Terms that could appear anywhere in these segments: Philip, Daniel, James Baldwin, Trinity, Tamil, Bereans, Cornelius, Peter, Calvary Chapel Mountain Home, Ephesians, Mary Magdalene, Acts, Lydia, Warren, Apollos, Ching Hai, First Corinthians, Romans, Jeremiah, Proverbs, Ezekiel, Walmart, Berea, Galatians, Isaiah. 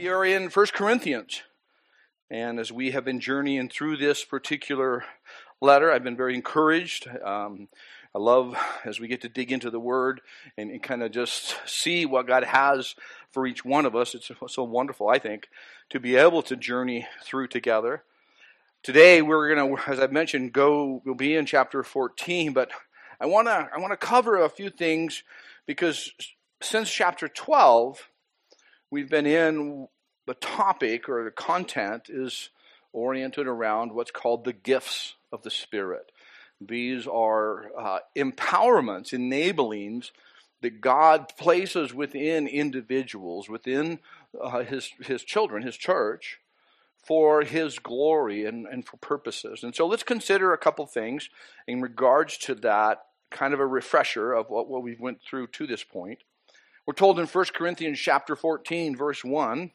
We are in First Corinthians, and as we have been journeying through this particular letter, I've been very encouraged. I love as we get to dig into the Word and kind of just see what God has for each one of us. It's so wonderful, I think, to be able to journey through together. Today we're going to, as I mentioned, we'll be in chapter 14, but I want to cover a few things because since chapter 12, we've been in the topic or the content is oriented around what's called the gifts of the Spirit. These are empowerments, enablings that God places within individuals, within his children, his church, for his glory and for purposes. And so let's consider a couple things in regards to that, kind of a refresher of what we've went through to this point. We're told in 1 Corinthians chapter 14, verse 1,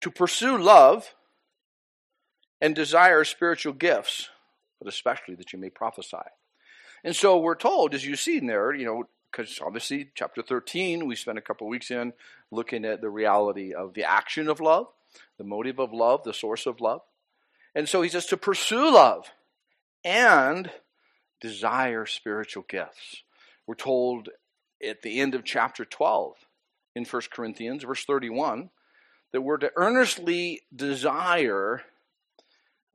to pursue love and desire spiritual gifts, but especially that you may prophesy. And so we're told, as you see in there, because obviously chapter 13, we spent a couple weeks in looking at the reality of the action of love, the motive of love, the source of love. And so he says to pursue love and desire spiritual gifts. We're told at the end of chapter 12 in 1 Corinthians, verse 31, that we're to earnestly desire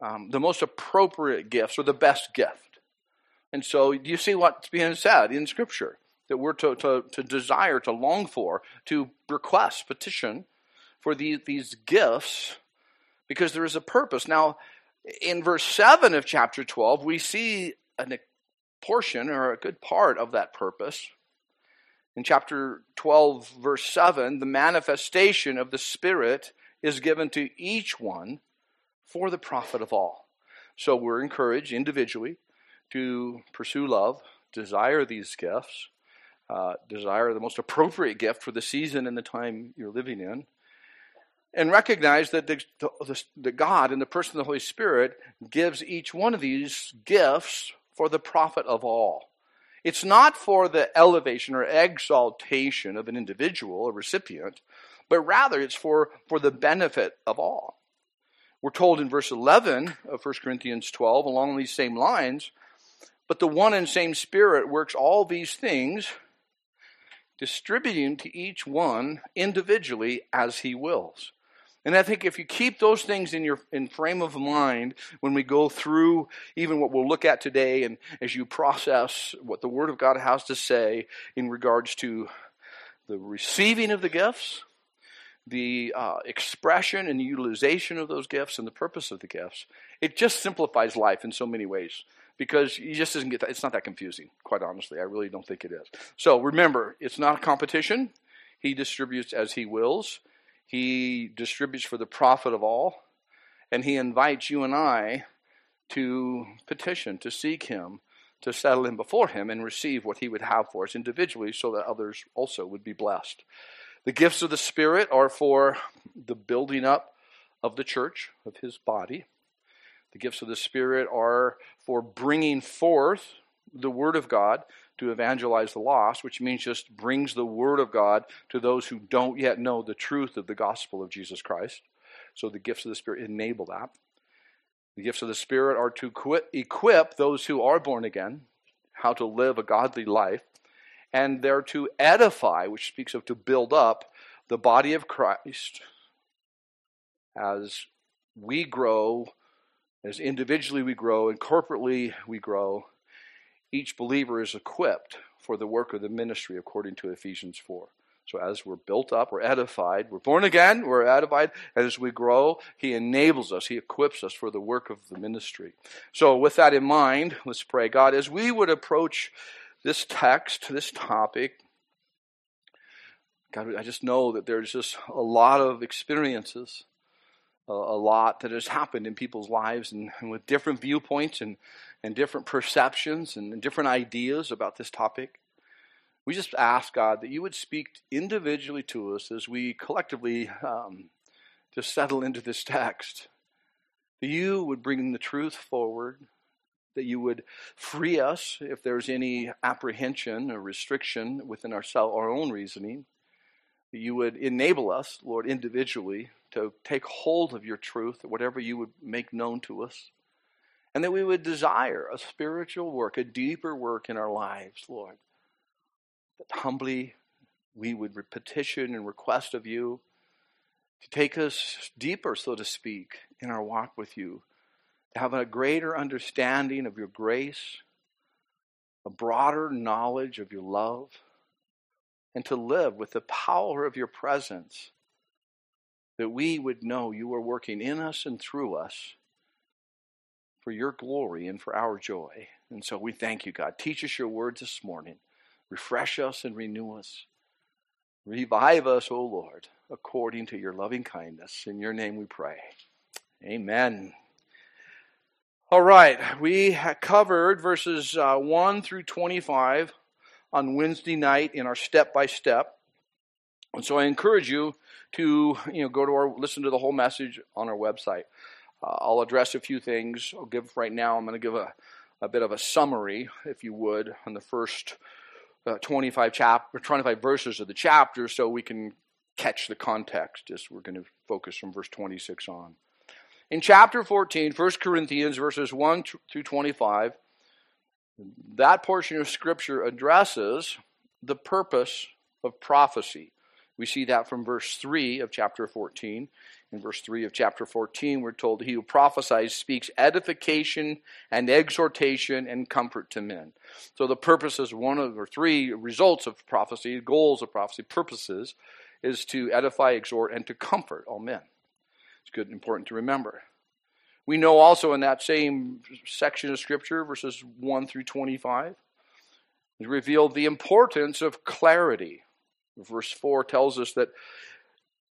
the most appropriate gifts or the best gift. And so do you see what's being said in Scripture? That we're to desire, to long for, to request, petition for these gifts because there is a purpose. Now, in verse 7 of chapter 12, we see a portion or a good part of that purpose. In chapter 12, verse 7, the manifestation of the Spirit is given to each one for the profit of all. So we're encouraged individually to pursue love, desire these gifts, desire the most appropriate gift for the season and the time you're living in, and recognize that the God in the person of the Holy Spirit gives each one of these gifts for the profit of all. It's not for the elevation or exaltation of an individual, a recipient, but rather it's for the benefit of all. We're told in verse 11 of 1 Corinthians 12, along these same lines, but the one and same Spirit works all these things, distributing to each one individually as he wills. And I think if you keep those things in your frame of mind when we go through even what we'll look at today and as you process what the Word of God has to say in regards to the receiving of the gifts, the expression and utilization of those gifts and the purpose of the gifts, it just simplifies life in so many ways because you just doesn't get that. It's not that confusing, quite honestly. I really don't think it is. So remember, it's not a competition. He distributes as he wills. He distributes for the profit of all, and he invites you and I to petition, to seek him, to settle him before him and receive what he would have for us individually so that others also would be blessed. The gifts of the Spirit are for the building up of the church, of his body. The gifts of the Spirit are for bringing forth the Word of God to evangelize the lost, which means just brings the Word of God to those who don't yet know the truth of the gospel of Jesus Christ. So the gifts of the Spirit enable that. The gifts of the Spirit are to equip those who are born again, how to live a godly life, and they're to edify, which speaks of to build up the body of Christ as we grow, as individually we grow, and corporately we grow. Each believer is equipped for the work of the ministry according to Ephesians 4. So as we're built up, we're edified, we're born again, we're edified. As we grow, he enables us, he equips us for the work of the ministry. So with that in mind, let's pray. God, as we would approach this text, this topic, God, I just know that there's just a lot of experiences, a lot that has happened in people's lives and with different viewpoints and different perceptions and different ideas about this topic. We just ask, God, that you would speak individually to us as we collectively just settle into this text. That you would bring the truth forward, that you would free us if there's any apprehension or restriction within our own reasoning, that you would enable us, Lord, individually to take hold of your truth, whatever you would make known to us, and that we would desire a spiritual work, a deeper work in our lives, Lord, that humbly we would petition and request of you to take us deeper, so to speak, in our walk with you, to have a greater understanding of your grace, a broader knowledge of your love, and to live with the power of your presence, that we would know you are working in us and through us for your glory and for our joy. And so we thank you, God. Teach us your words this morning. Refresh us and renew us. Revive us, O Lord, according to your loving kindness. In your name we pray. Amen. All right, we covered verses 1 through 25 on Wednesday night in our step-by-step. And so I encourage you to go to listen to the whole message on our website. I'll address a few things. I'm going to give a bit of a summary, if you would, on the first 25 verses of the chapter, so we can catch the context as we're going to focus from verse 26 on. In chapter 14, 1 Corinthians verses 1 through 25, that portion of Scripture addresses the purpose of prophecy. We see that from verse 3 of chapter 14. In verse 3 of chapter 14, we're told, "He who prophesies speaks edification and exhortation and comfort to men." So the purposes, three results of prophecy, goals of prophecy, purposes, is to edify, exhort, and to comfort all men. It's good and important to remember. We know also in that same section of Scripture, verses 1 through 25, is revealed the importance of clarity. Verse 4 tells us that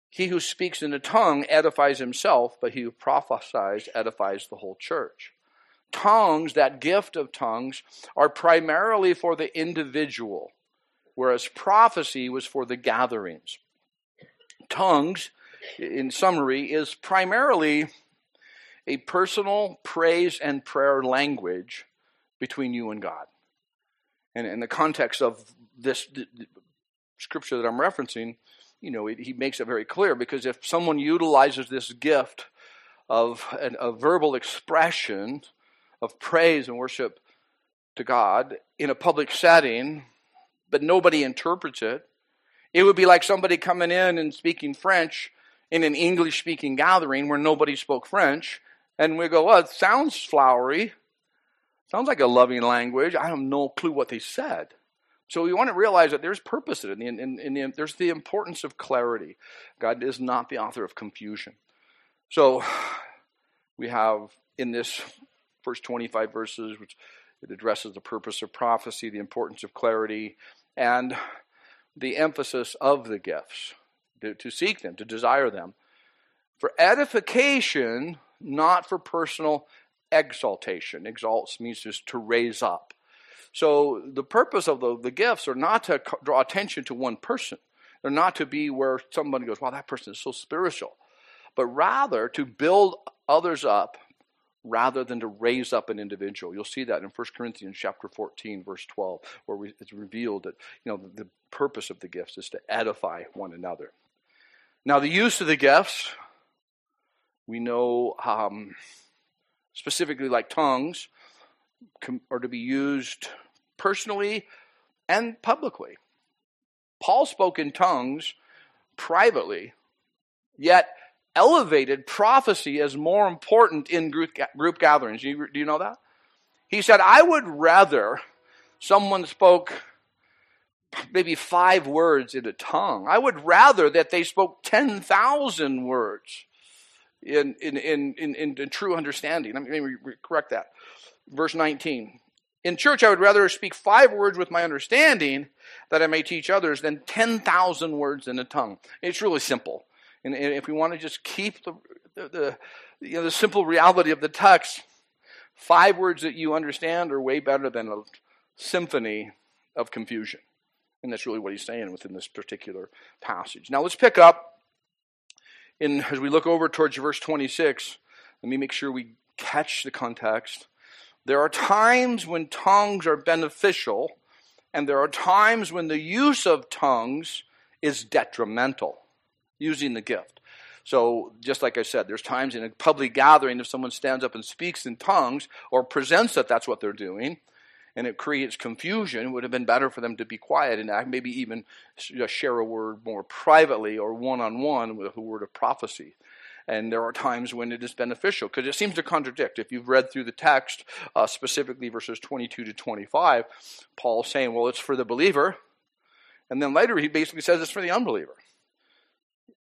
he who speaks in a tongue edifies himself, but he who prophesies edifies the whole church. Tongues, that gift of tongues, are primarily for the individual, whereas prophecy was for the gatherings. Tongues, in summary, is primarily a personal praise and prayer language between you and God. And in the context of this Scripture that I'm referencing, he makes it very clear, because if someone utilizes this gift of a verbal expression of praise and worship to God in a public setting, but nobody interprets it would be like somebody coming in and speaking French in an English-speaking gathering where nobody spoke French, and we go, it sounds flowery, sounds like a loving language, I have no clue what they said. So we want to realize that there's purpose in it, and there's the importance of clarity. God is not the author of confusion. So we have in this first 25 verses, which it addresses the purpose of prophecy, the importance of clarity, and the emphasis of the gifts, to seek them, to desire them, for edification, not for personal exaltation. Exalts means just to raise up. So the purpose of the gifts are not to draw attention to one person. They're not to be where somebody goes, wow, that person is so spiritual. But rather to build others up rather than to raise up an individual. You'll see that in 1 Corinthians chapter 14, verse 12, where it's revealed that the purpose of the gifts is to edify one another. Now the use of the gifts, we know specifically like tongues, are to be used personally and publicly. Paul spoke in tongues privately, yet elevated prophecy as more important in group gatherings. Do you know that? He said, I would rather someone spoke maybe 5 words in a tongue. I would rather that they spoke 10,000 words in true understanding. Let me correct that. Verse 19, in church I would rather speak 5 words with my understanding that I may teach others than 10,000 words in a tongue. It's really simple. And if we want to just keep the simple reality of the text, 5 words that you understand are way better than a symphony of confusion. And that's really what he's saying within this particular passage. Now let's pick up, as we look over towards verse 26, let me make sure we catch the context. There are times when tongues are beneficial, and there are times when the use of tongues is detrimental, using the gift. So just like I said, there's times in a public gathering if someone stands up and speaks in tongues or presents that that's what they're doing, and it creates confusion, it would have been better for them to be quiet and maybe even share a word more privately or one-on-one with a word of prophecy. And there are times when it is beneficial, because it seems to contradict. If you've read through the text, specifically verses 22 to 25, Paul's saying, well, it's for the believer. And then later he basically says it's for the unbeliever.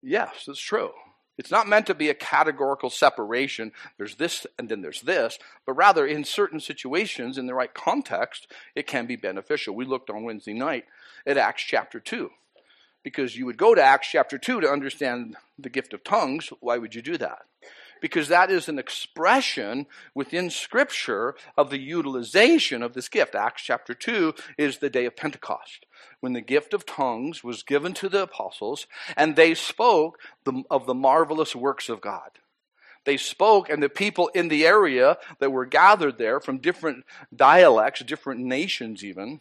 Yes, it's true. It's not meant to be a categorical separation. There's this and then there's this. But rather, in certain situations, in the right context, it can be beneficial. We looked on Wednesday night at Acts chapter 2. Because you would go to Acts chapter 2 to understand the gift of tongues. Why would you do that? Because that is an expression within Scripture of the utilization of this gift. Acts chapter 2 is the day of Pentecost, when the gift of tongues was given to the apostles, and they spoke of the marvelous works of God. They spoke, and the people in the area that were gathered there from different dialects, different nations even,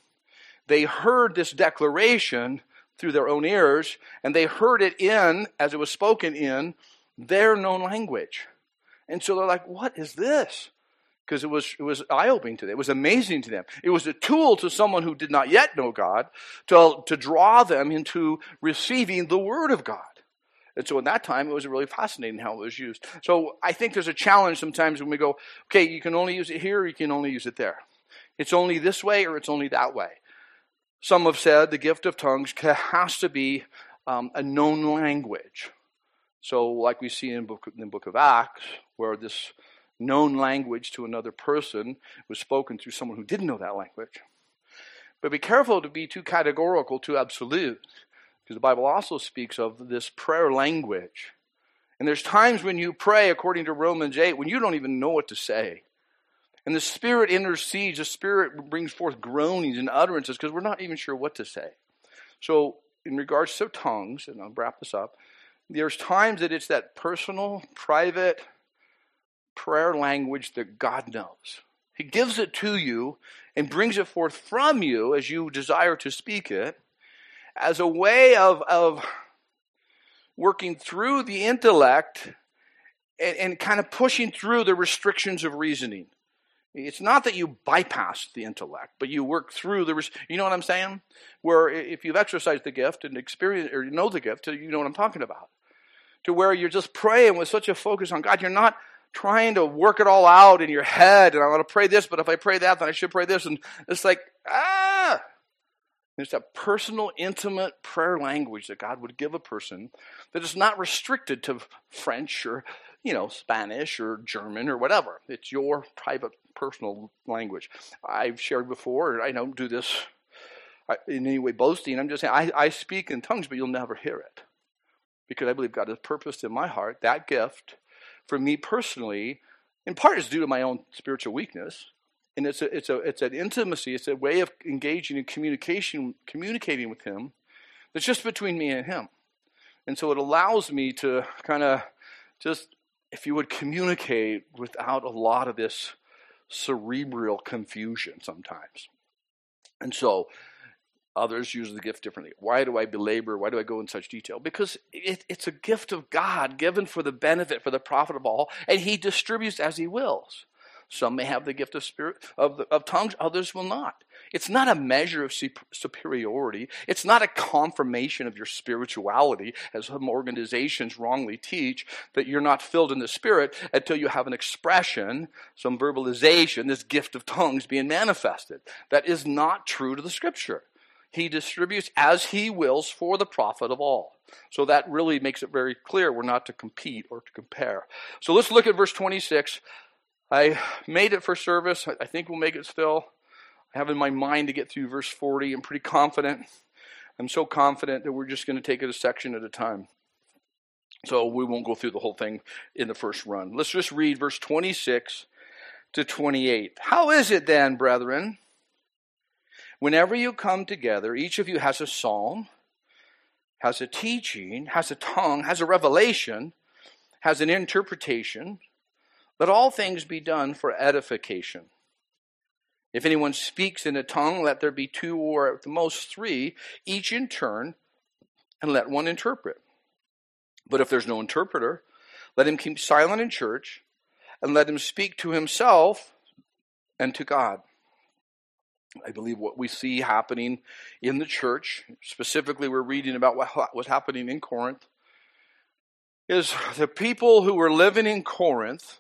they heard this declaration through their own ears, and they heard it in, as it was spoken in, their known language. And so they're like, what is this? Because it was eye-opening to them. It was amazing to them. It was a tool to someone who did not yet know God to draw them into receiving the Word of God. And so in that time, it was really fascinating how it was used. So I think there's a challenge sometimes when we go, okay, you can only use it here or you can only use it there. It's only this way or it's only that way. Some have said the gift of tongues has to be a known language. So like we see in the book of Acts, where this known language to another person was spoken through someone who didn't know that language. But be careful to be too categorical, too absolute, because the Bible also speaks of this prayer language. And there's times when you pray, according to Romans 8, when you don't even know what to say. And the Spirit intercedes, the Spirit brings forth groanings and utterances because we're not even sure what to say. So in regards to tongues, and I'll wrap this up, there's times that it's that personal, private prayer language that God knows. He gives it to you and brings it forth from you as you desire to speak it as a way of working through the intellect and kind of pushing through the restrictions of reasoning. It's not that you bypass the intellect, but you work through you know what I'm saying? Where if you've exercised the gift and experienced, or you know the gift, you know what I'm talking about. To where you're just praying with such a focus on God, you're not trying to work it all out in your head, and I want to pray this, but if I pray that, then I should pray this. And it's like, It's that personal, intimate prayer language that God would give a person that is not restricted to French or, Spanish or German or whatever. It's your private, personal language. I've shared before, I don't do this in any way boasting. I'm just saying I speak in tongues, but you'll never hear it. Because I believe God has purposed in my heart that gift for me personally, in part is due to my own spiritual weakness. And it's an intimacy, it's a way of engaging in communicating with Him that's just between me and Him. And so it allows me to kind of just, if you would, communicate without a lot of this cerebral confusion sometimes. And so others use the gift differently. Why do I belabor? Why do I go in such detail? Because it's a gift of God given for the benefit, for the profit of all, and He distributes as He wills. Some may have the gift of spirit of tongues, others will not. It's not a measure of superiority. It's not a confirmation of your spirituality, as some organizations wrongly teach, that you're not filled in the Spirit until you have an expression, some verbalization, this gift of tongues being manifested. That is not true to the Scripture. He distributes as He wills for the profit of all. So that really makes it very clear we're not to compete or to compare. So let's look at verse 26. I made it for service. I think we'll make it still. I have in my mind to get through verse 40. I'm pretty confident. I'm so confident that we're just going to take it a section at a time. So we won't go through the whole thing in the first run. Let's just read verse 26 to 28. How is it then, brethren, whenever you come together, each of you has a psalm, has a teaching, has a tongue, has a revelation, has an interpretation? Let all things be done for edification. If anyone speaks in a tongue, let there be two or at the most three, each in turn, and let one interpret. But if there's no interpreter, let him keep silent in church, and let him speak to himself and to God. I believe what we see happening in the church, specifically we're reading about what was happening in Corinth, is the people who were living in Corinth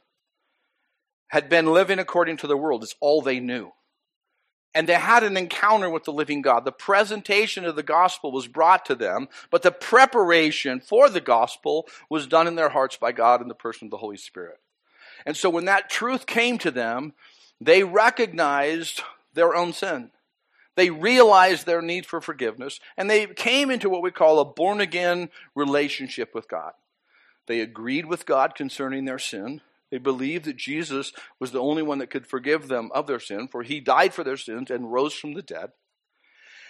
had been living according to the world. It's all they knew. And they had an encounter with the living God. The presentation of the gospel was brought to them, but the preparation for the gospel was done in their hearts by God in the person of the Holy Spirit. And so when that truth came to them, they recognized their own sin. They realized their need for forgiveness, and they came into what we call a born-again relationship with God. They agreed with God concerning their sin. They believed that Jesus was the only one that could forgive them of their sin, for he died for their sins and rose from the dead.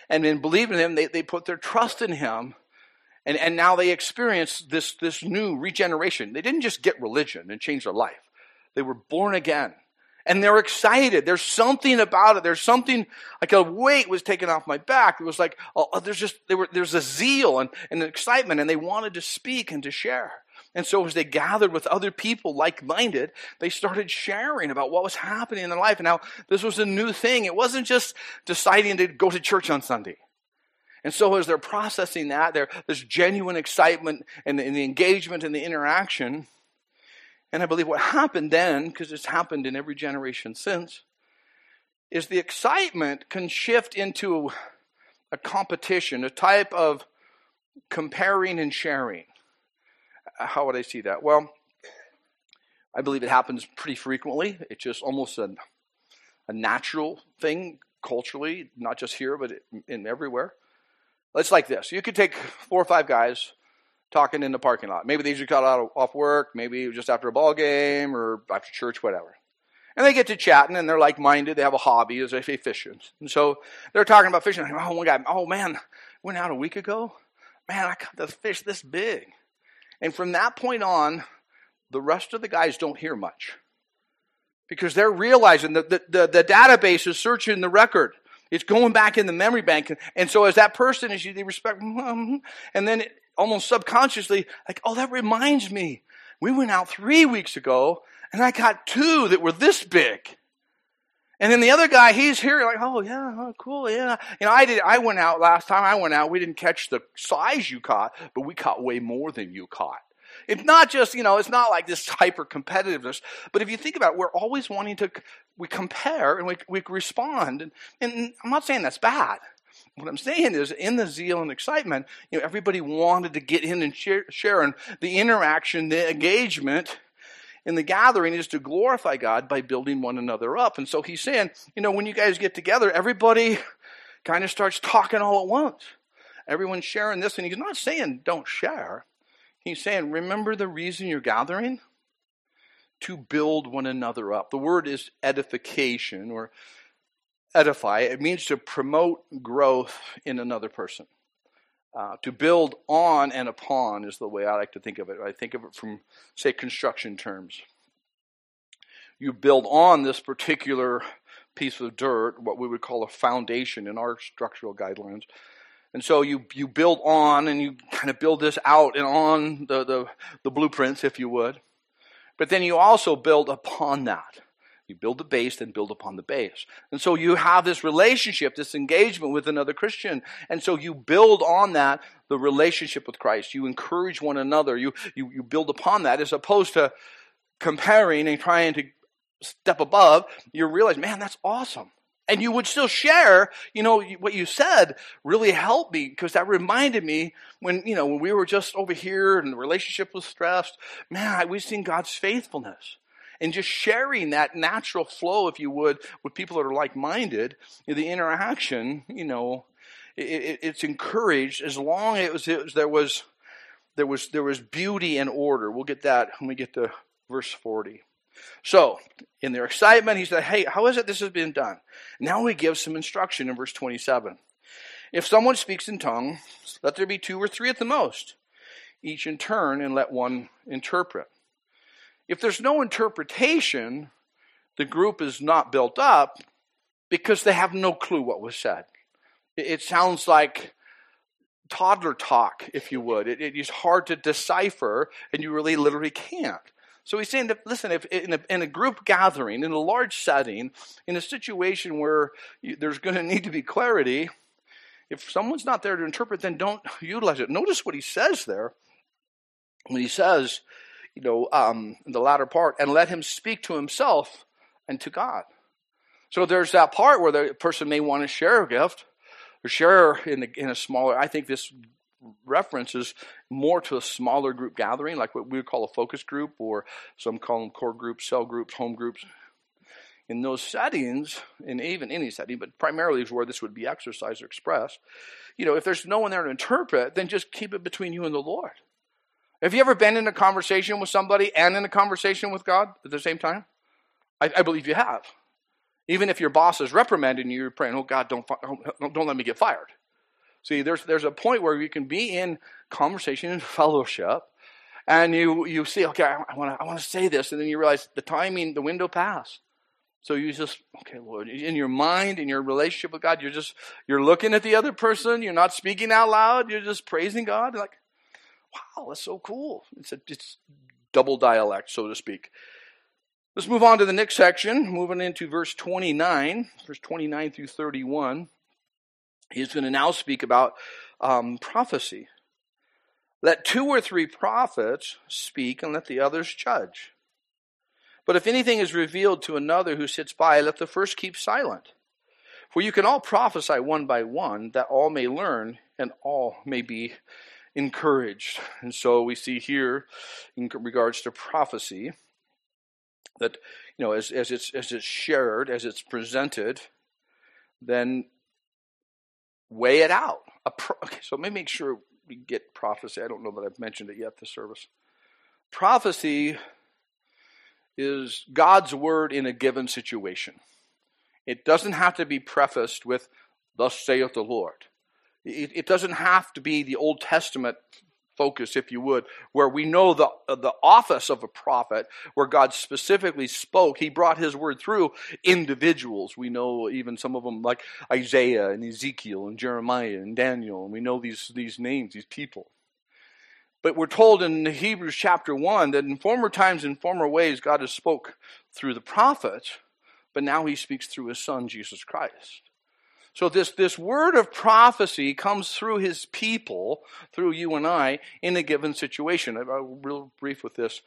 And in believing him, they put their trust in him, and now they experience this new regeneration. They didn't just get religion and change their life. They were born again. And they're excited. There's something about it. There's something, like a weight was taken off my back. It was like, there's a zeal and an excitement, and they wanted to speak and to share. And so as they gathered with other people like-minded, they started sharing about what was happening in their life. And now, this was a new thing. It wasn't just deciding to go to church on Sunday. And so as they're processing that, there's genuine excitement and the engagement and the interaction. And I believe what happened then, because it's happened in every generation since, is the excitement can shift into a competition, a type of comparing and sharing. How would I see that? Well, I believe it happens pretty frequently. It's just almost a natural thing culturally, not just here, but in everywhere. It's like this. You could take 4 or 5 guys talking in the parking lot. Maybe they just got out off work, maybe just after a ball game or after church, whatever. And they get to chatting, and they're like-minded. They have a hobby, as they say, fishing. And so they're talking about fishing. Oh, one guy, oh, man, went out a week ago. Man, I caught this fish this big. And from that point on, the rest of the guys don't hear much, because they're realizing that the database is searching the record. It's going back in the memory bank. And so as that person, as you they respect, and then almost subconsciously, like, oh, that reminds me. We went out 3 weeks ago, and I got 2 that were this big. And then the other guy, he's here like, oh, yeah, oh, cool, yeah. You know, I went out last time I went out. We didn't catch the size you caught, but we caught way more than you caught. It's not just, you know, it's not like this hyper-competitiveness. But if you think about it, we're always wanting to, we compare and we respond. And I'm not saying that's bad. What I'm saying is, in the zeal and excitement, you know, everybody wanted to get in and share, and the interaction, the engagement in the gathering is to glorify God by building one another up. And so he's saying, you know, when you guys get together, everybody kind of starts talking all at once. Everyone's sharing this, and he's not saying don't share. He's saying, remember the reason you're gathering? To build one another up. The word is edification, or edify. It means to promote growth in another person. To build on and upon is the way I like to think of it. I think of it from, say, construction terms. You build on this particular piece of dirt, what we would call a foundation in our structural guidelines. And so you build on, and you kind of build this out and on the blueprints, if you would. But then you also build upon that. You build the base, then build upon the base. And so you have this relationship, this engagement with another Christian. And so you build on that, the relationship with Christ. You encourage one another. You build upon that, as opposed to comparing and trying to step above. You realize, man, that's awesome. And you would still share, you know, what you said really helped me, because that reminded me when, you know, when we were just over here and the relationship was stressed, man, we've seen God's faithfulness. And just sharing that natural flow, if you would, with people that are like-minded, the interaction, you know, it's encouraged as long as there was beauty and order. We'll get that when we get to verse 40. So, in their excitement, he said, hey, how is it this has been done? Now we give some instruction in verse 27. If someone speaks in tongues, let there be 2 or 3 at the most, each in turn, and let one interpret. If there's no interpretation, the group is not built up, because they have no clue what was said. It sounds like toddler talk, if you would. It is hard to decipher, and you really literally can't. So he's saying that, listen, if in a group gathering, in a large setting, in a situation where there's going to need to be clarity, if someone's not there to interpret, then don't utilize it. Notice what he says there. When he says, in the latter part, and let him speak to himself and to God. So there's that part where the person may want to share a gift, or share in a smaller, I think this references more to a smaller group gathering, like what we would call a focus group, or some call them core groups, cell groups, home groups. In those settings, and even any setting, but primarily is where this would be exercised or expressed, if there's no one there to interpret, then just keep it between you and the Lord. Have you ever been in a conversation with somebody and in a conversation with God at the same time? I believe you have. Even if your boss is reprimanding you, you're praying, oh God, don't let me get fired. See, there's a point where you can be in conversation and fellowship, and you see, okay, I want to say this, and then you realize the timing, the window passed. So you just, okay, Lord, in your mind, in your relationship with God, you're looking at the other person. You're not speaking out loud. You're just praising God. You're like, wow, that's so cool. It's double dialect, so to speak. Let's move on to the next section, moving into verse 29, verse 29 through 31. He's going to now speak about prophecy. Let 2 or 3 prophets speak and let the others judge. But if anything is revealed to another who sits by, let the first keep silent. For you can all prophesy one by one, that all may learn and all may be encouraged. And so we see here, in regards to prophecy, that as it's shared, as it's presented, then weigh it out. Okay, so let me make sure we get prophecy. I don't know that I've mentioned it yet this service. Prophecy is God's word in a given situation. It doesn't have to be prefaced with, thus saith the Lord. It doesn't have to be the Old Testament focus, if you would, where we know the office of a prophet, where God specifically spoke. He brought his word through individuals. We know even some of them like Isaiah and Ezekiel and Jeremiah and Daniel, and we know these names, these people. But we're told in Hebrews chapter 1 that in former times, in former ways, God has spoke through the prophets, but now he speaks through his son, Jesus Christ. So this word of prophecy comes through his people, through you and I, in a given situation. I'm real brief with this.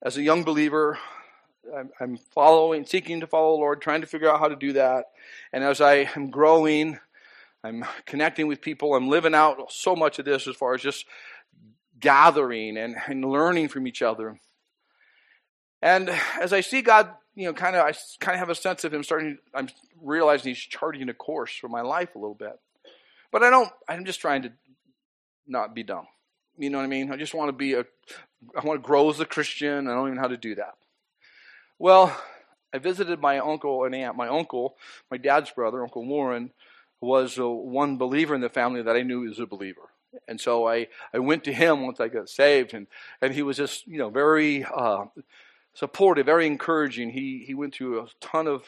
As a young believer, I'm seeking to follow the Lord, trying to figure out how to do that. And as I am growing, I'm connecting with people. I'm living out so much of this as far as just gathering and learning from each other. And as I see God, I have a sense of him starting, I'm realizing he's charting a course for my life a little bit. But I'm just trying to not be dumb. You know what I mean? I just want to I want to grow as a Christian. I don't even know how to do that. Well, I visited my uncle and aunt. My uncle, my dad's brother, Uncle Warren, was one believer in the family that I knew was a believer. And so I went to him once I got saved, and he was just, very supportive, very encouraging. He went through a ton of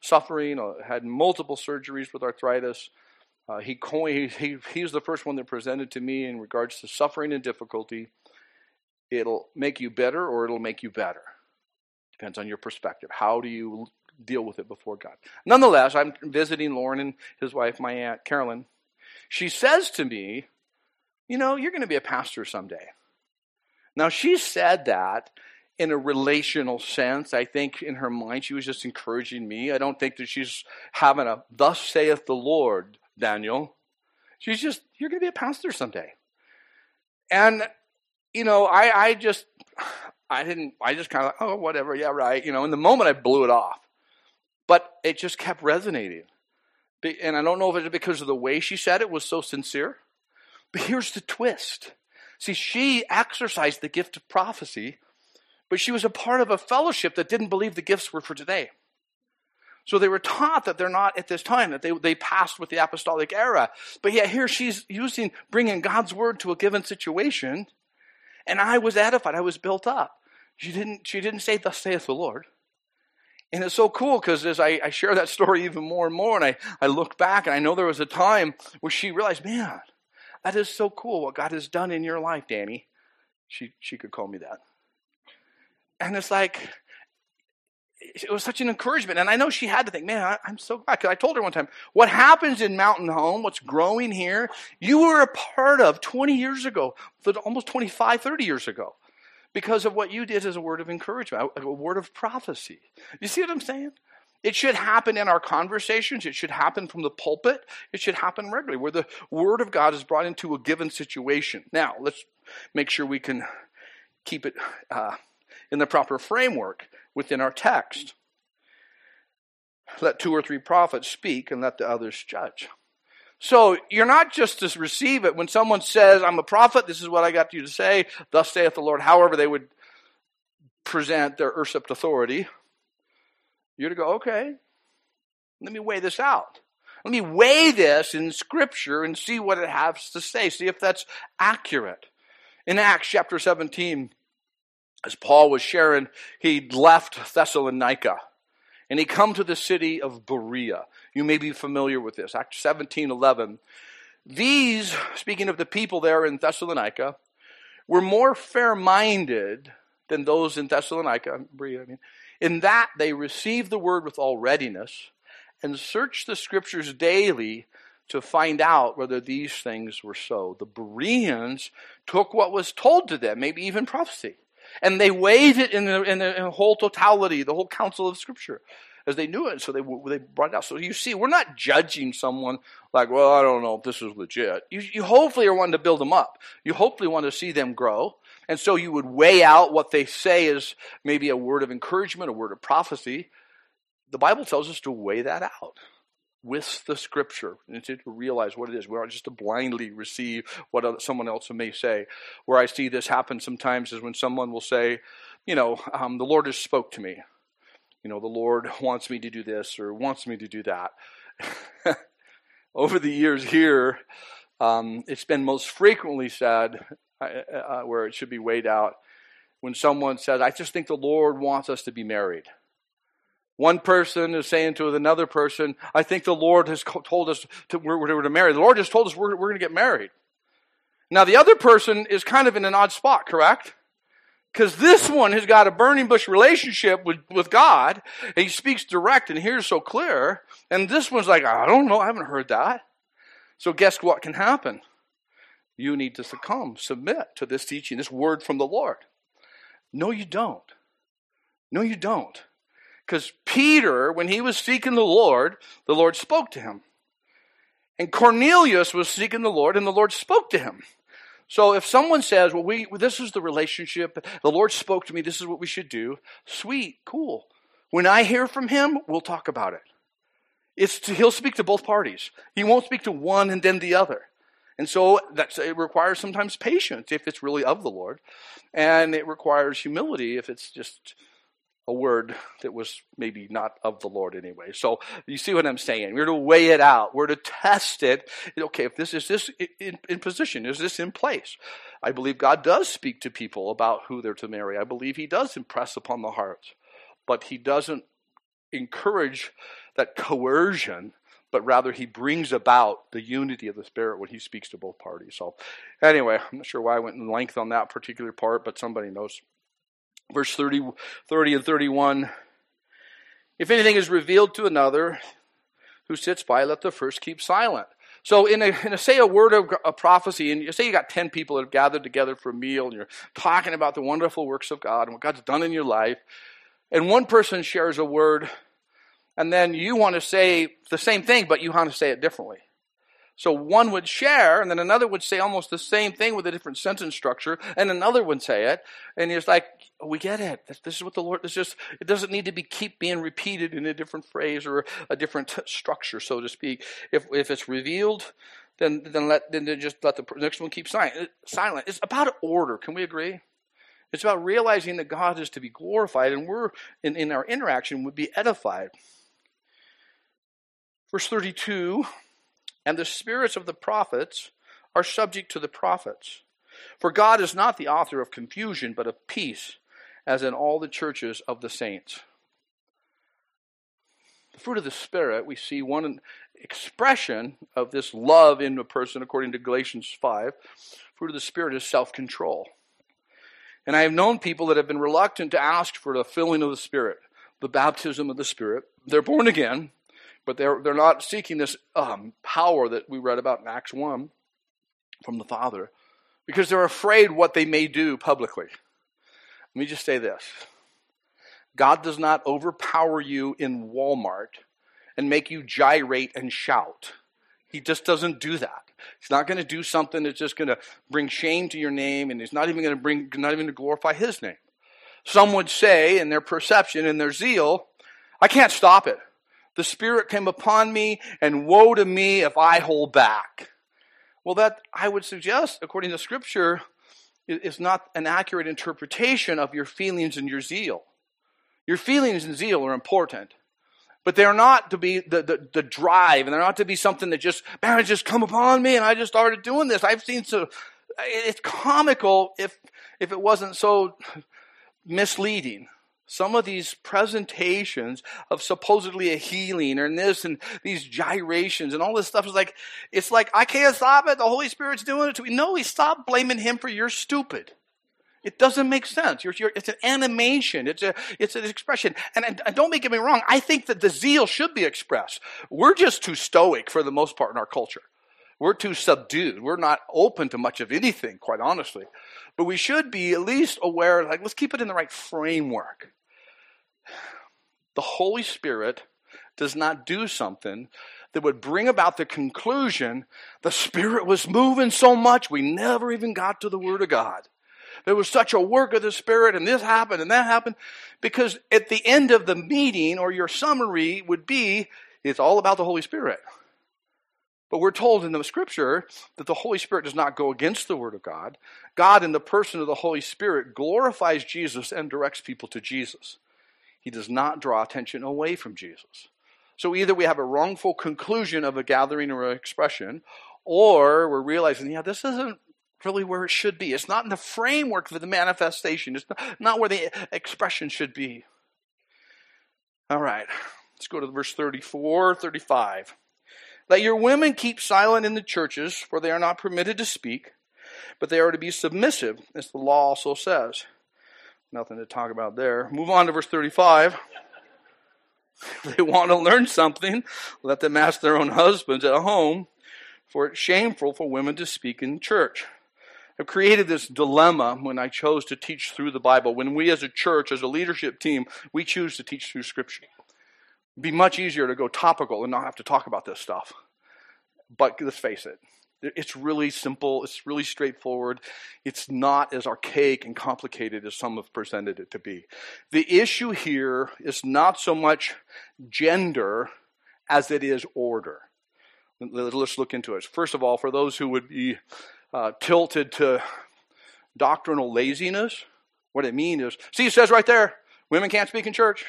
suffering, had multiple surgeries with arthritis. He was the first one that presented to me in regards to suffering and difficulty. It'll make you better or it'll make you better. Depends on your perspective. How do you deal with it before God? Nonetheless, I'm visiting Lauren and his wife, my aunt, Carolyn. She says to me, you're going to be a pastor someday. Now, she said that in a relational sense. I think in her mind, she was just encouraging me. I don't think that she's having a, thus saith the Lord, Daniel. She's just, you're going to be a pastor someday. And, I just kind of, oh, whatever, yeah, right. In the moment, I blew it off. But it just kept resonating. And I don't know if it's because of the way she said it was so sincere. But here's the twist. See, she exercised the gift of prophecy, but she was a part of a fellowship that didn't believe the gifts were for today. So they were taught that they're not at this time, that they passed with the apostolic era. But yet here she's bringing God's word to a given situation, and I was edified. I was built up. She didn't say, thus saith the Lord. And it's so cool because as I share that story even more and more, and I look back, and I know there was a time where she realized, man, That is so cool what God has done in your life, Danny. She could call me that. And it's like, it was such an encouragement. And I know she had to think, man, I'm so glad. Because I told her one time, what happens in Mountain Home, what's growing here, you were a part of 20 years ago, almost 25, 30 years ago, because of what you did as a word of encouragement, a word of prophecy. You see what I'm saying? It should happen in our conversations. It should happen from the pulpit. It should happen regularly, where the word of God is brought into a given situation. Now, let's make sure we can keep it in the proper framework within our text. Let 2 or 3 prophets speak and let the others judge. So you're not just to receive it when someone says, I'm a prophet, this is what I got you to say, thus saith the Lord, however they would present their usurped authority. You're to go, okay, let me weigh this out. Let me weigh this in Scripture and see what it has to say, see if that's accurate. In Acts chapter 17, as Paul was sharing, he left Thessalonica, and he come to the city of Berea. You may be familiar with this. Acts 17:11. These, speaking of the people there in Thessalonica, were more fair-minded than those in Thessalonica, Berea, in that they received the word with all readiness and searched the Scriptures daily to find out whether these things were so. The Bereans took what was told to them, maybe even prophecy, and they weighed it in the whole totality, the whole counsel of Scripture, as they knew it. So they brought it out. So you see, we're not judging someone like, well, I don't know if this is legit. You hopefully are wanting to build them up. You hopefully want to see them grow. And so you would weigh out what they say is maybe a word of encouragement, a word of prophecy. The Bible tells us to weigh that out with the Scripture and to realize what it is. We aren't just to blindly receive what someone else may say. Where I see this happen sometimes is when someone will say, the Lord has spoke to me. The Lord wants me to do this or wants me to do that. Over the years here, it's been most frequently said, where it should be weighed out, when someone says, I just think the Lord wants us to be married. One person is saying to another person, I think the Lord has told us we're to marry. The Lord has told us we're going to get married. Now, the other person is kind of in an odd spot, correct? Because this one has got a burning bush relationship with God, and he speaks direct and hears so clear, and this one's like, I don't know, I haven't heard that. So guess what can happen? You need to succumb, submit to this teaching, this word from the Lord. No, you don't. No, you don't. Because Peter, when he was seeking the Lord spoke to him. And Cornelius was seeking the Lord, and the Lord spoke to him. So if someone says, well, this is the relationship, the Lord spoke to me, this is what we should do, sweet, cool. When I hear from him, we'll talk about it. He'll speak to both parties. He won't speak to one and then the other. And so it requires sometimes patience if it's really of the Lord. And it requires humility if it's just a word that was maybe not of the Lord anyway. So you see what I'm saying. We're to weigh it out. We're to test it. Okay, if is this in position? Is this in place? I believe God does speak to people about who they're to marry. I believe he does impress upon the hearts. But he doesn't encourage that coercion, but rather he brings about the unity of the Spirit when he speaks to both parties. So anyway, I'm not sure why I went in length on that particular part, but somebody knows. Verse 30 and 31, if anything is revealed to another who sits by, let the first keep silent. So say a word of a prophecy, and you say you got 10 people that have gathered together for a meal, and you're talking about the wonderful works of God and what God's done in your life, and one person shares a word, and then you want to say the same thing, but you want to say it differently. So one would share, and then another would say almost the same thing with a different sentence structure, and another would say it, and it's like, oh, we get it. This is what the Lord, it doesn't need to keep being repeated in a different phrase or a different structure, so to speak. If it's revealed, then just let the next one keep silent. It's about order. Can we agree? It's about realizing that God is to be glorified, and we're, in our interaction, would be edified. Verse 32, and the spirits of the prophets are subject to the prophets. For God is not the author of confusion, but of peace, as in all the churches of the saints. The fruit of the Spirit, we see one expression of this love in a person, according to Galatians 5. Fruit of the Spirit is self-control. And I have known people that have been reluctant to ask for the filling of the Spirit, the baptism of the Spirit. They're born again, but they're not seeking this power that we read about in Acts 1 from the Father, because they're afraid what they may do publicly. Let me just say this. God does not overpower you in Walmart and make you gyrate and shout. He just doesn't do that. He's not going to do something that's just going to bring shame to your name, and he's not even going to glorify his name. Some would say, in their perception, in their zeal, I can't stop it. The Spirit came upon me, and woe to me if I hold back. Well, that, I would suggest, according to Scripture, is not an accurate interpretation of your feelings and your zeal. Your feelings and zeal are important, but they're not to be the drive, and they're not to be something that just, man, it just come upon me, and I just started doing this. I've seen so, it's comical if it wasn't so misleading. Some of these presentations of supposedly a healing and this and these gyrations and all this stuff is like, it's like, I can't stop it. The Holy Spirit's doing it to me. No, stop blaming him for your stupid. It doesn't make sense. It's an animation. It's an expression. And don't get me wrong. I think that the zeal should be expressed. We're just too stoic for the most part in our culture. We're too subdued. We're not open to much of anything, quite honestly. But we should be at least aware, like, let's keep it in the right framework. The Holy Spirit does not do something that would bring about the conclusion, the Spirit was moving so much, we never even got to the Word of God. There was such a work of the Spirit, and this happened, and that happened. Because at the end of the meeting, or your summary would be, it's all about the Holy Spirit. But we're told in the Scripture that the Holy Spirit does not go against the Word of God. God, in the person of the Holy Spirit, glorifies Jesus and directs people to Jesus. He does not draw attention away from Jesus. So either we have a wrongful conclusion of a gathering or an expression, or we're realizing, yeah, this isn't really where it should be. It's not in the framework for the manifestation. It's not where the expression should be. All right, let's go to verse 34, 35. Let your women keep silent in the churches, for they are not permitted to speak, but they are to be submissive, as the law also says. Nothing to talk about there. Move on to verse 35. If they want to learn something, let them ask their own husbands at home, for it's shameful for women to speak in church. I've created this dilemma when I chose to teach through the Bible. When we as a church, as a leadership team, we choose to teach through Scripture. It'd be much easier to go topical and not have to talk about this stuff. But let's face it, it's really simple. It's really straightforward. It's not as archaic and complicated as some have presented it to be. The issue here is not so much gender as it is order. Let's look into it. First of all, for those who would be tilted to doctrinal laziness, what I mean is, see, it says right there, women can't speak in church.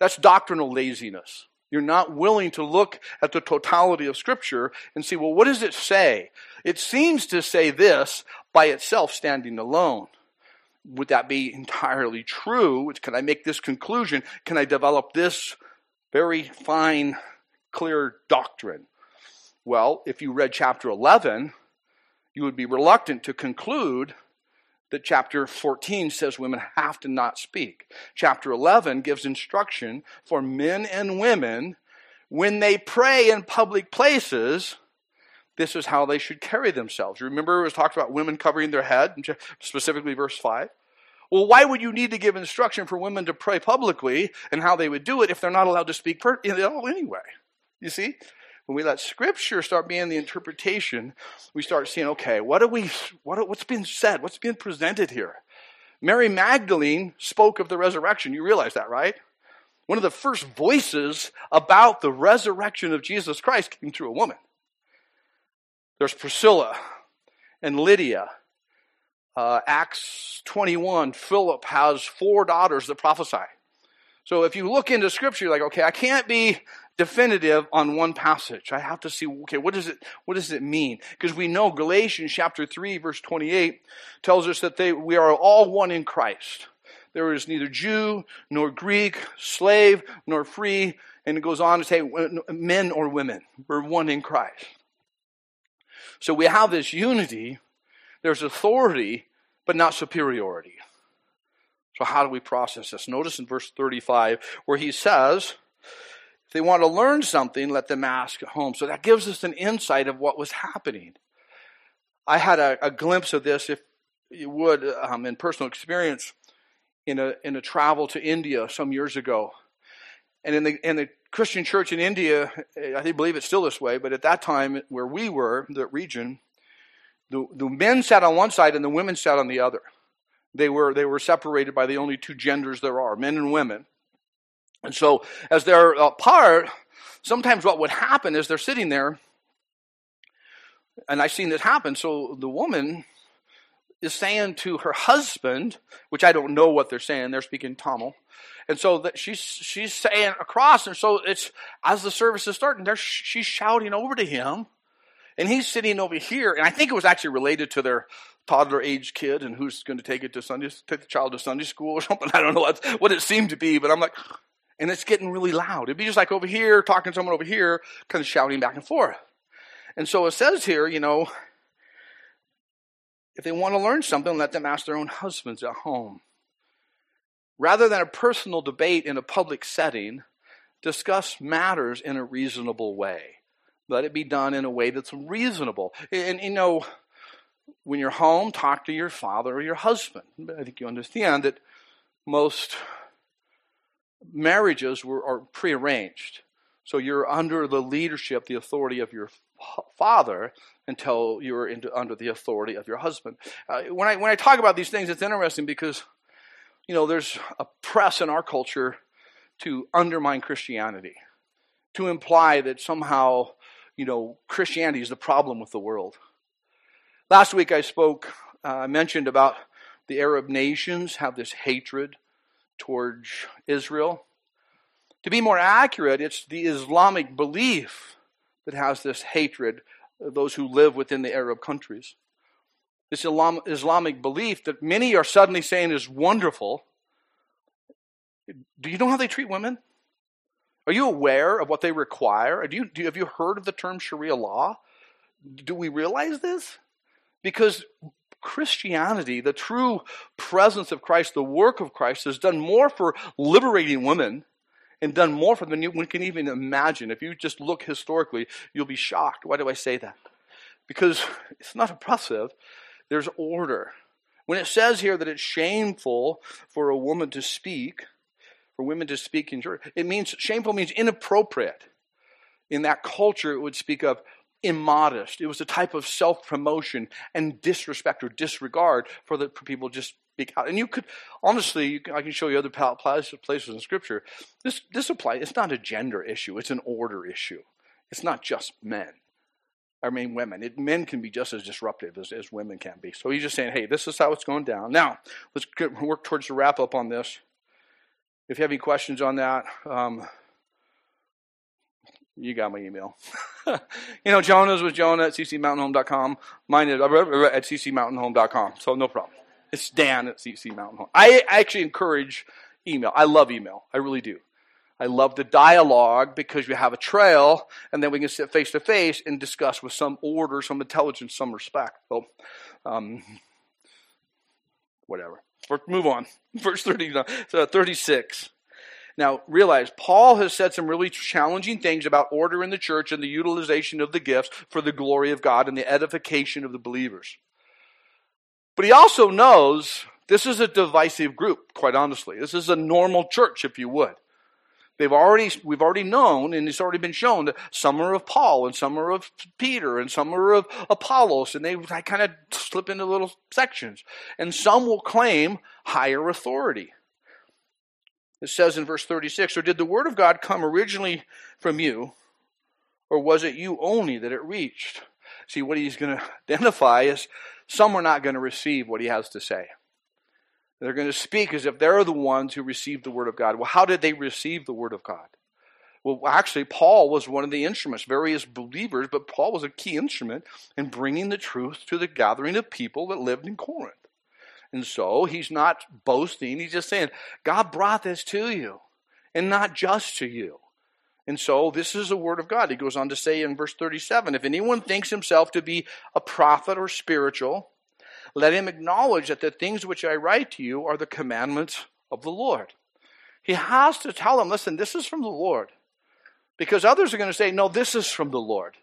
That's doctrinal laziness. You're not willing to look at the totality of Scripture and see, well, what does it say? It seems to say this by itself standing alone. Would that be entirely true? Can I make this conclusion? Can I develop this very fine, clear doctrine? Well, if you read chapter 11, you would be reluctant to conclude that chapter 14 says women have to not speak. Chapter 11 gives instruction for men and women when they pray in public places. This is how they should carry themselves. Remember, it was talked about women covering their head, specifically verse 5. Well, why would you need to give instruction for women to pray publicly and how they would do it if they're not allowed to speak anyway? You see? When we let Scripture start being the interpretation, we start seeing, okay, what's being said? What's being presented here? Mary Magdalene spoke of the resurrection. You realize that, right? One of the first voices about the resurrection of Jesus Christ came through a woman. There's Priscilla and Lydia. Acts 21, Philip has 4 daughters that prophesy. So if you look into Scripture, you're like, okay, I can't be definitive on one passage. I have to see, okay, what does it mean? Because we know Galatians chapter 3, verse 28 tells us that we are all one in Christ. There is neither Jew nor Greek, slave nor free. And it goes on to say men or women. We're one in Christ. So we have this unity. There's authority, but not superiority. So how do we process this? Notice in verse 35 where he says, if they want to learn something, let them ask at home. So that gives us an insight of what was happening. I had a glimpse of this, if you would, in personal experience in a travel to India some years ago. And in the Christian church in India, I believe it's still this way, but at that time where we were, the region, the men sat on one side and the women sat on the other. They were separated by the only two genders there are, men and women. And so as they're apart, sometimes what would happen is they're sitting there, and I've seen this happen, so the woman is saying to her husband, which I don't know what they're saying, they're speaking Tamil, and so that she's saying across, and so it's as the service is starting, she's shouting over to him, and he's sitting over here, and I think it was actually related to their toddler age kid and who's going to take the child to Sunday school or something. I don't know what it seemed to be, but I'm like, and it's getting really loud. It'd be just like over here, talking to someone over here, kind of shouting back and forth. And so it says here, if they want to learn something, let them ask their own husbands at home. Rather than a personal debate in a public setting, discuss matters in a reasonable way. Let it be done in a way that's reasonable. And when you're home, talk to your father or your husband. I think you understand that most marriages are prearranged. So you're under the leadership, the authority of your father until you're under the authority of your husband. When I talk about these things, it's interesting because, there's a press in our culture to undermine Christianity, to imply that somehow, Christianity is the problem with the world. Last week I mentioned about the Arab nations have this hatred towards Israel. To be more accurate, it's the Islamic belief that has this hatred, those who live within the Arab countries. This Islamic belief that many are suddenly saying is wonderful. Do you know how they treat women? Are you aware of what they require? Have you heard of the term Sharia law? Do we realize this? Because Christianity, the true presence of Christ, the work of Christ, has done more for liberating women and done more for them than one can even imagine. If you just look historically, you'll be shocked. Why do I say that? Because it's not oppressive. There's order. When it says here that it's shameful for women to speak in church, it means shameful means inappropriate. In that culture, it would speak of immodest. It was a type of self-promotion and disrespect or disregard for people just speak out. And you could, honestly, I can show you other places in Scripture. This applies. It's not a gender issue. It's an order issue. It's not just men. I mean women. Men can be just as disruptive as women can be. So he's just saying, hey, this is how it's going down. Now, let's work towards the wrap-up on this. If you have any questions on that, you got my email. Jonah's was Jonah at ccmountainhome.com. Mine is at ccmountainhome.com. So no problem. It's Dan at ccmountainhome. I actually encourage email. I love email. I really do. I love the dialogue because you have a trail and then we can sit face to face and discuss with some order, some intelligence, some respect. So, whatever. Let's move on. Verse 36. Now, realize, Paul has said some really challenging things about order in the church and the utilization of the gifts for the glory of God and the edification of the believers. But he also knows this is a divisive group, quite honestly. This is a normal church, if you would. We've already known, and it's already been shown, that some are of Paul, and some are of Peter, and some are of Apollos, and they kind of slip into little sections. And some will claim higher authority. It says in verse 36, or did the word of God come originally from you, or was it you only that it reached? See, what he's going to identify is some are not going to receive what he has to say. They're going to speak as if they're the ones who received the word of God. Well, how did they receive the word of God? Well, actually, Paul was one of the instruments, various believers, but Paul was a key instrument in bringing the truth to the gathering of people that lived in Corinth. And so he's not boasting. He's just saying, God brought this to you and not just to you. And so this is the word of God. He goes on to say in verse 37, if anyone thinks himself to be a prophet or spiritual, let him acknowledge that the things which I write to you are the commandments of the Lord. He has to tell them, listen, this is from the Lord. Because others are going to say, no, this is from the Lord.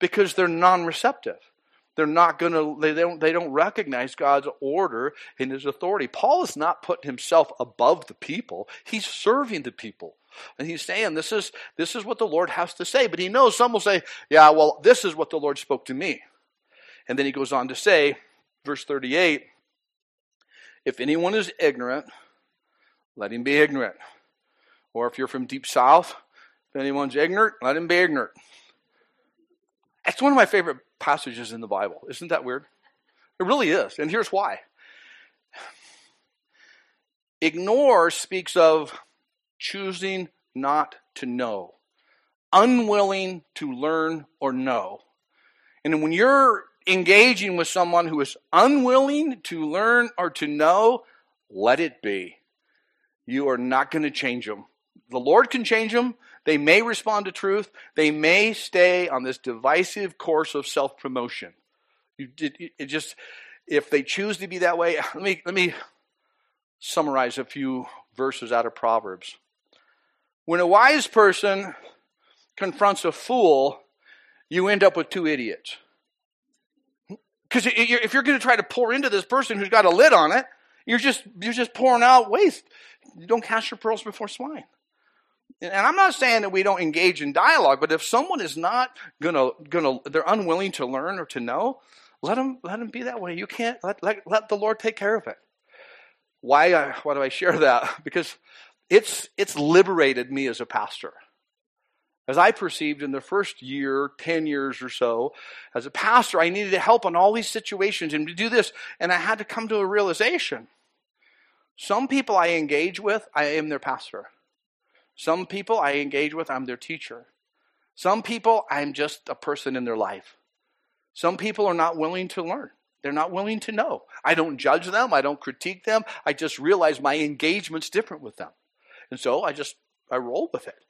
Because they're non-receptive. They're not going to, they don't recognize God's order and his authority. Paul is not putting himself above the people. He's serving the people. And he's saying, this is what the Lord has to say. But he knows some will say, yeah, well, this is what the Lord spoke to me. And then he goes on to say, verse 38, if anyone is ignorant, let him be ignorant. Or if you're from deep south, if anyone's ignorant, let him be ignorant. That's one of my favorite passages in the Bible. Isn't that weird? It really is. And here's why. Ignore speaks of choosing not to know, unwilling to learn or know. And when you're engaging with someone who is unwilling to learn or to know, let it be. You are not going to change them. The Lord can change them. They may respond to truth. They may stay on this divisive course of self-promotion. If they choose to be that way, let me summarize a few verses out of Proverbs. When a wise person confronts a fool, you end up with two idiots. Because if you're going to try to pour into this person who's got a lid on it, you're just pouring out waste. You don't cast your pearls before swine. And I'm not saying that we don't engage in dialogue, but if someone is not gonna, they're unwilling to learn or to know, let them be that way. You can't let the Lord take care of it. Why do I share that? Because it's liberated me as a pastor. As I perceived in the first year, 10 years or so, as a pastor, I needed help on all these situations and to do this. And I had to come to a realization. Some people I engage with, I am their pastor. Some people I engage with, I'm their teacher. Some people, I'm just a person in their life. Some people are not willing to learn. They're not willing to know. I don't judge them. I don't critique them. I just realize my engagement's different with them. And so I roll with it.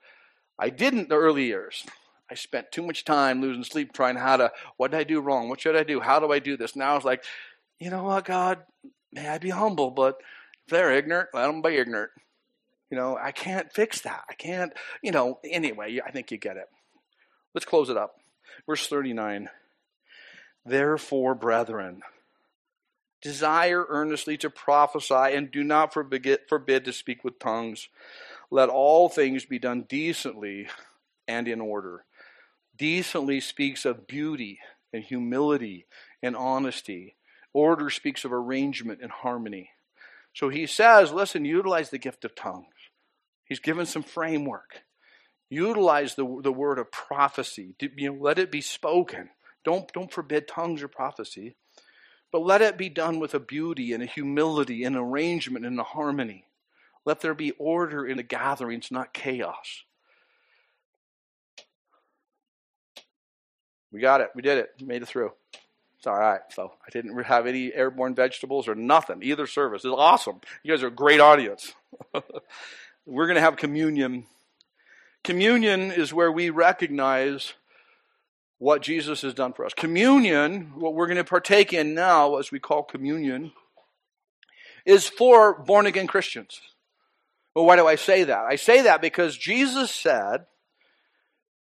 I didn't the early years. I spent too much time losing sleep trying what did I do wrong? What should I do? How do I do this? Now it's like, you know what, God, may I be humble, but if they're ignorant, let them be ignorant. You know, I can't fix that. I can't, anyway, I think you get it. Let's close it up. Verse 39. Therefore, brethren, desire earnestly to prophesy and do not forbid to speak with tongues. Let all things be done decently and in order. Decently speaks of beauty and humility and honesty. Order speaks of arrangement and harmony. So he says, listen, utilize the gift of tongues. He's given some framework. Utilize the word of prophecy. Let it be spoken. Don't forbid tongues or prophecy. But let it be done with a beauty and a humility and arrangement and a harmony. Let there be order in the gatherings, not chaos. We got it. We did it. We made it through. It's all right. So I didn't have any airborne vegetables or nothing. Either service is awesome. You guys are a great audience. We're going to have communion. Communion is where we recognize what Jesus has done for us. Communion, what we're going to partake in now, as we call communion, is for born-again Christians. Well, why do I say that? I say that because Jesus said,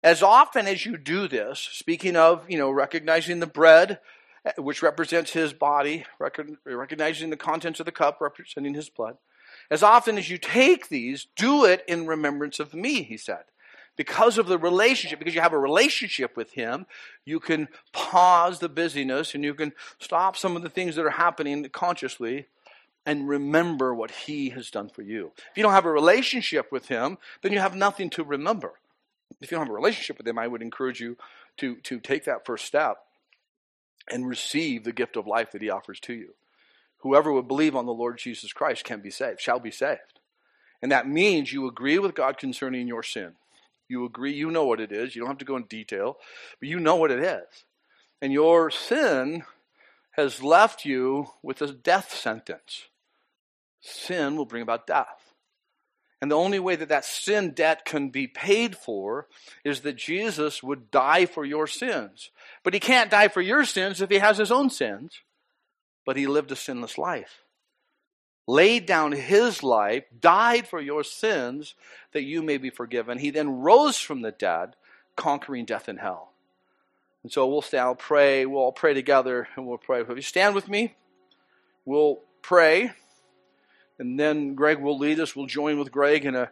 as often as you do this, speaking of, recognizing the bread, which represents his body, recognizing the contents of the cup, representing his blood, as often as you take these, do it in remembrance of me, he said. Because of the relationship, because you have a relationship with him, you can pause the busyness and you can stop some of the things that are happening consciously and remember what he has done for you. If you don't have a relationship with him, then you have nothing to remember. If you don't have a relationship with him, I would encourage you to take that first step and receive the gift of life that he offers to you. Whoever would believe on the Lord Jesus Christ can be saved, shall be saved. And that means you agree with God concerning your sin. You agree, you know what it is. You don't have to go in detail, but you know what it is. And your sin has left you with a death sentence. Sin will bring about death. And the only way that that sin debt can be paid for is that Jesus would die for your sins. But he can't die for your sins if he has his own sins. But he lived a sinless life. Laid down his life, died for your sins that you may be forgiven. He then rose from the dead, conquering death and hell. And so we'll stand, pray, we'll all pray together, and we'll pray. If you stand with me, we'll pray, and then Greg will lead us. We'll join with Greg in a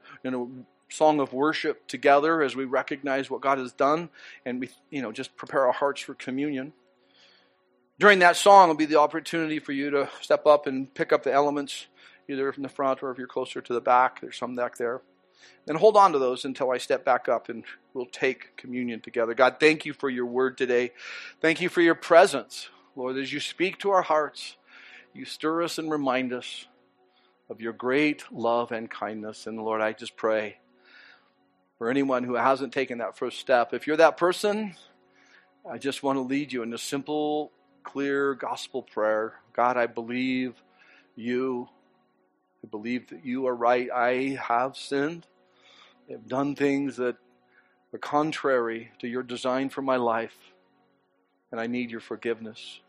song of worship together as we recognize what God has done, and we just prepare our hearts for communion. During that song will be the opportunity for you to step up and pick up the elements, either from the front or if you're closer to the back. There's some back there. And hold on to those until I step back up and we'll take communion together. God, thank you for your word today. Thank you for your presence. Lord, as you speak to our hearts, you stir us and remind us of your great love and kindness. And Lord, I just pray for anyone who hasn't taken that first step. If you're that person, I just want to lead you in a simple, clear gospel prayer. God, I believe you. I believe that you are right. I have sinned. I have done things that are contrary to your design for my life, and I need your forgiveness.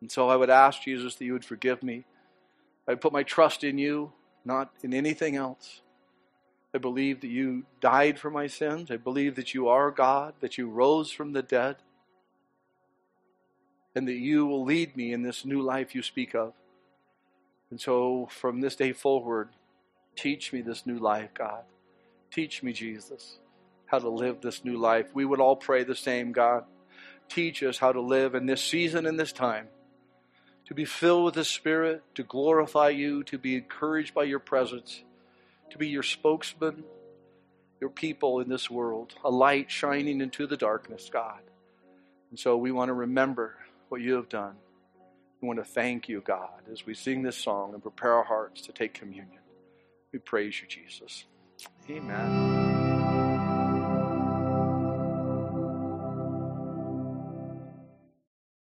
And so I would ask, Jesus, that you would forgive me. I put my trust in you, not in anything else. I believe that you died for my sins. I believe that you are God, that you rose from the dead, and that you will lead me in this new life you speak of. And so from this day forward, teach me this new life, God. Teach me, Jesus, how to live this new life. We would all pray the same, God. Teach us how to live in this season and this time, to be filled with the Spirit, to glorify you, to be encouraged by your presence, to be your spokesman, your people in this world, a light shining into the darkness, God. And so we want to remember what you have done. We want to thank you, God, as we sing this song and prepare our hearts to take communion. We praise you, Jesus. Amen.